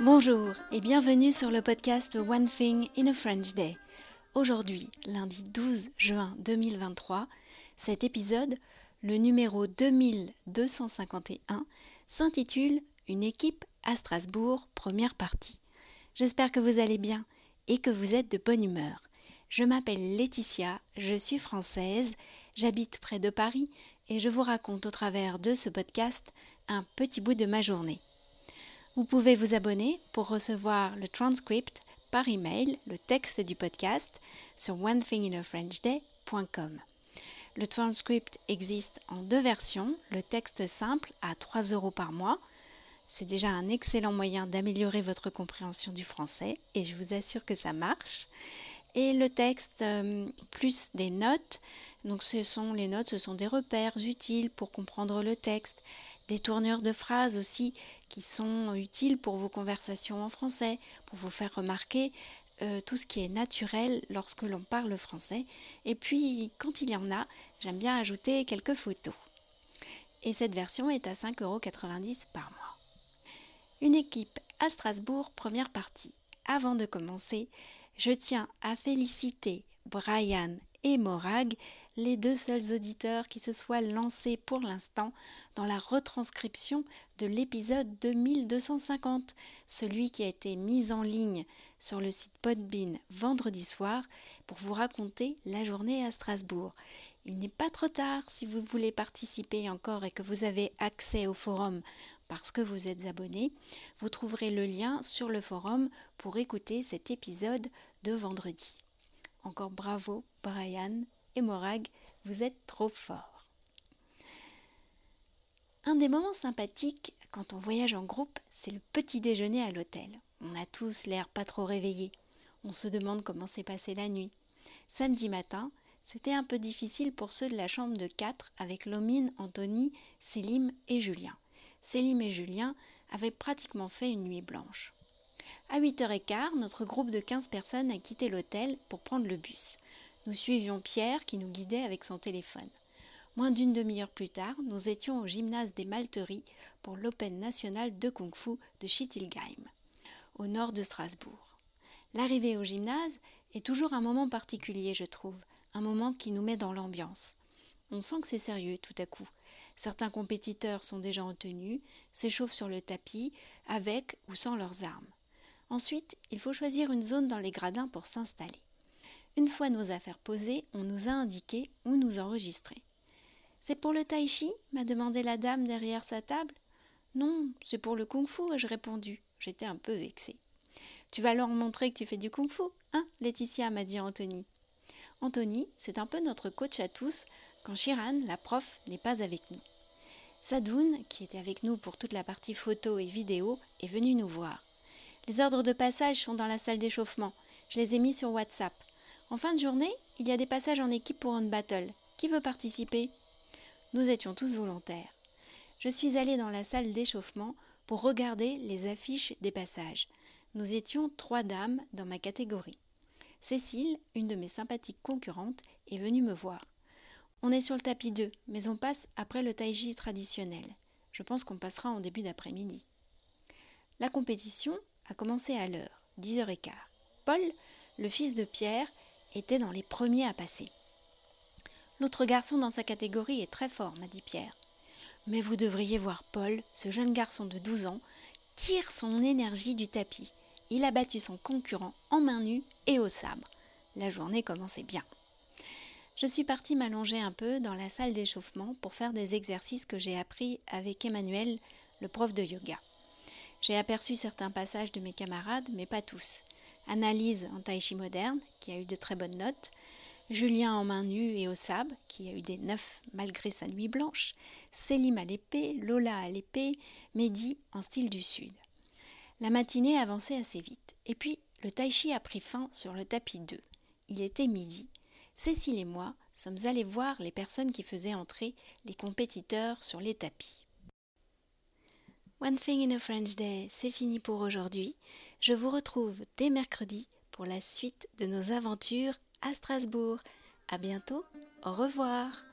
Bonjour et bienvenue sur le podcast One Thing in a French Day. Aujourd'hui, lundi 12 juin 2023, cet épisode, le numéro 2251, s'intitule « Une équipe à Strasbourg, première partie ». J'espère que vous allez bien et que vous êtes de bonne humeur. Je m'appelle Laetitia, je suis française, j'habite près de Paris et je vous raconte au travers de ce podcast un petit bout de ma journée. Vous pouvez vous abonner pour recevoir le transcript par email, le texte du podcast, sur onethinginafrenchday.com. Le transcript existe en deux versions, le texte simple à 3 € par mois. C'est déjà un excellent moyen d'améliorer votre compréhension du français et je vous assure que ça marche. Et le texte plus des notes, donc les notes, ce sont des repères utiles pour comprendre le texte, des tournures de phrases aussi qui sont utiles pour vos conversations en français, pour vous faire remarquer tout ce qui est naturel lorsque l'on parle français. Et puis, quand il y en a, j'aime bien ajouter quelques photos. Et cette version est à 5,90 € par mois. Une équipe à Strasbourg, première partie. Avant de commencer, je tiens à féliciter Brian et Morag, les deux seuls auditeurs qui se soient lancés pour l'instant dans la retranscription de l'épisode 2250, celui qui a été mis en ligne sur le site Podbean vendredi soir pour vous raconter la journée à Strasbourg. Il n'est pas trop tard si vous voulez participer encore et que vous avez accès au forum parce que vous êtes abonné. Vous trouverez le lien sur le forum pour écouter cet épisode de vendredi. Encore bravo Brian et Morag, vous êtes trop forts. Un des moments sympathiques quand on voyage en groupe, c'est le petit déjeuner à l'hôtel. On a tous l'air pas trop réveillés. On se demande comment s'est passée la nuit. Samedi matin, c'était un peu difficile pour ceux de la chambre de 4 avec Lomine, Anthony, Selim et Julien. Selim et Julien avaient pratiquement fait une nuit blanche. À 8h15, notre groupe de 15 personnes a quitté l'hôtel pour prendre le bus. Nous suivions Pierre qui nous guidait avec son téléphone. Moins d'une demi-heure plus tard, nous étions au gymnase des Malteries pour l'Open national de Kung-Fu de Schiltigheim, au nord de Strasbourg. L'arrivée au gymnase est toujours un moment particulier, je trouve, un moment qui nous met dans l'ambiance. On sent que c'est sérieux tout à coup. Certains compétiteurs sont déjà en tenue, s'échauffent sur le tapis, avec ou sans leurs armes. Ensuite, il faut choisir une zone dans les gradins pour s'installer. Une fois nos affaires posées, on nous a indiqué où nous enregistrer. « C'est pour le tai-chi » m'a demandé la dame derrière sa table. « Non, c'est pour le kung-fu » ai-je répondu. J'étais un peu vexée. « Tu vas leur montrer que tu fais du kung-fu, hein ?» Laetitia m'a dit Anthony. Anthony, c'est un peu notre coach à tous quand Shiran, la prof, n'est pas avec nous. Zadoun, qui était avec nous pour toute la partie photo et vidéo, est venu nous voir. Les ordres de passage sont dans la salle d'échauffement. Je les ai mis sur WhatsApp. En fin de journée, il y a des passages en équipe pour une battle. Qui veut participer ? Nous étions tous volontaires. Je suis allée dans la salle d'échauffement pour regarder les affiches des passages. Nous étions 3 dames dans ma catégorie. Cécile, une de mes sympathiques concurrentes, est venue me voir. On est sur le tapis 2, mais on passe après le tai-chi traditionnel. Je pense qu'on passera en début d'après-midi. La compétition a commencé à l'heure, 10h15. Paul, le fils de Pierre, était dans les premiers à passer. « L'autre garçon dans sa catégorie est très fort », m'a dit Pierre. Mais vous devriez voir Paul, ce jeune garçon de 12 ans, tire son énergie du tapis. Il a battu son concurrent en main nue et au sabre. La journée commençait bien. Je suis partie m'allonger un peu dans la salle d'échauffement pour faire des exercices que j'ai appris avec Emmanuel, le prof de yoga. J'ai aperçu certains passages de mes camarades, mais pas tous. Analyse en tai-chi moderne, qui a eu de très bonnes notes. Julien en main nue et au sabre, qui a eu des 9 malgré sa nuit blanche. Selim à l'épée, Lola à l'épée, Mehdi en style du Sud. La matinée avançait assez vite. Et puis, le tai-chi a pris fin sur le tapis 2. Il était midi. Cécile et moi sommes allés voir les personnes qui faisaient entrer les compétiteurs sur les tapis. One Thing in a French Day, c'est fini pour aujourd'hui. Je vous retrouve dès mercredi pour la suite de nos aventures à Strasbourg. À bientôt, au revoir.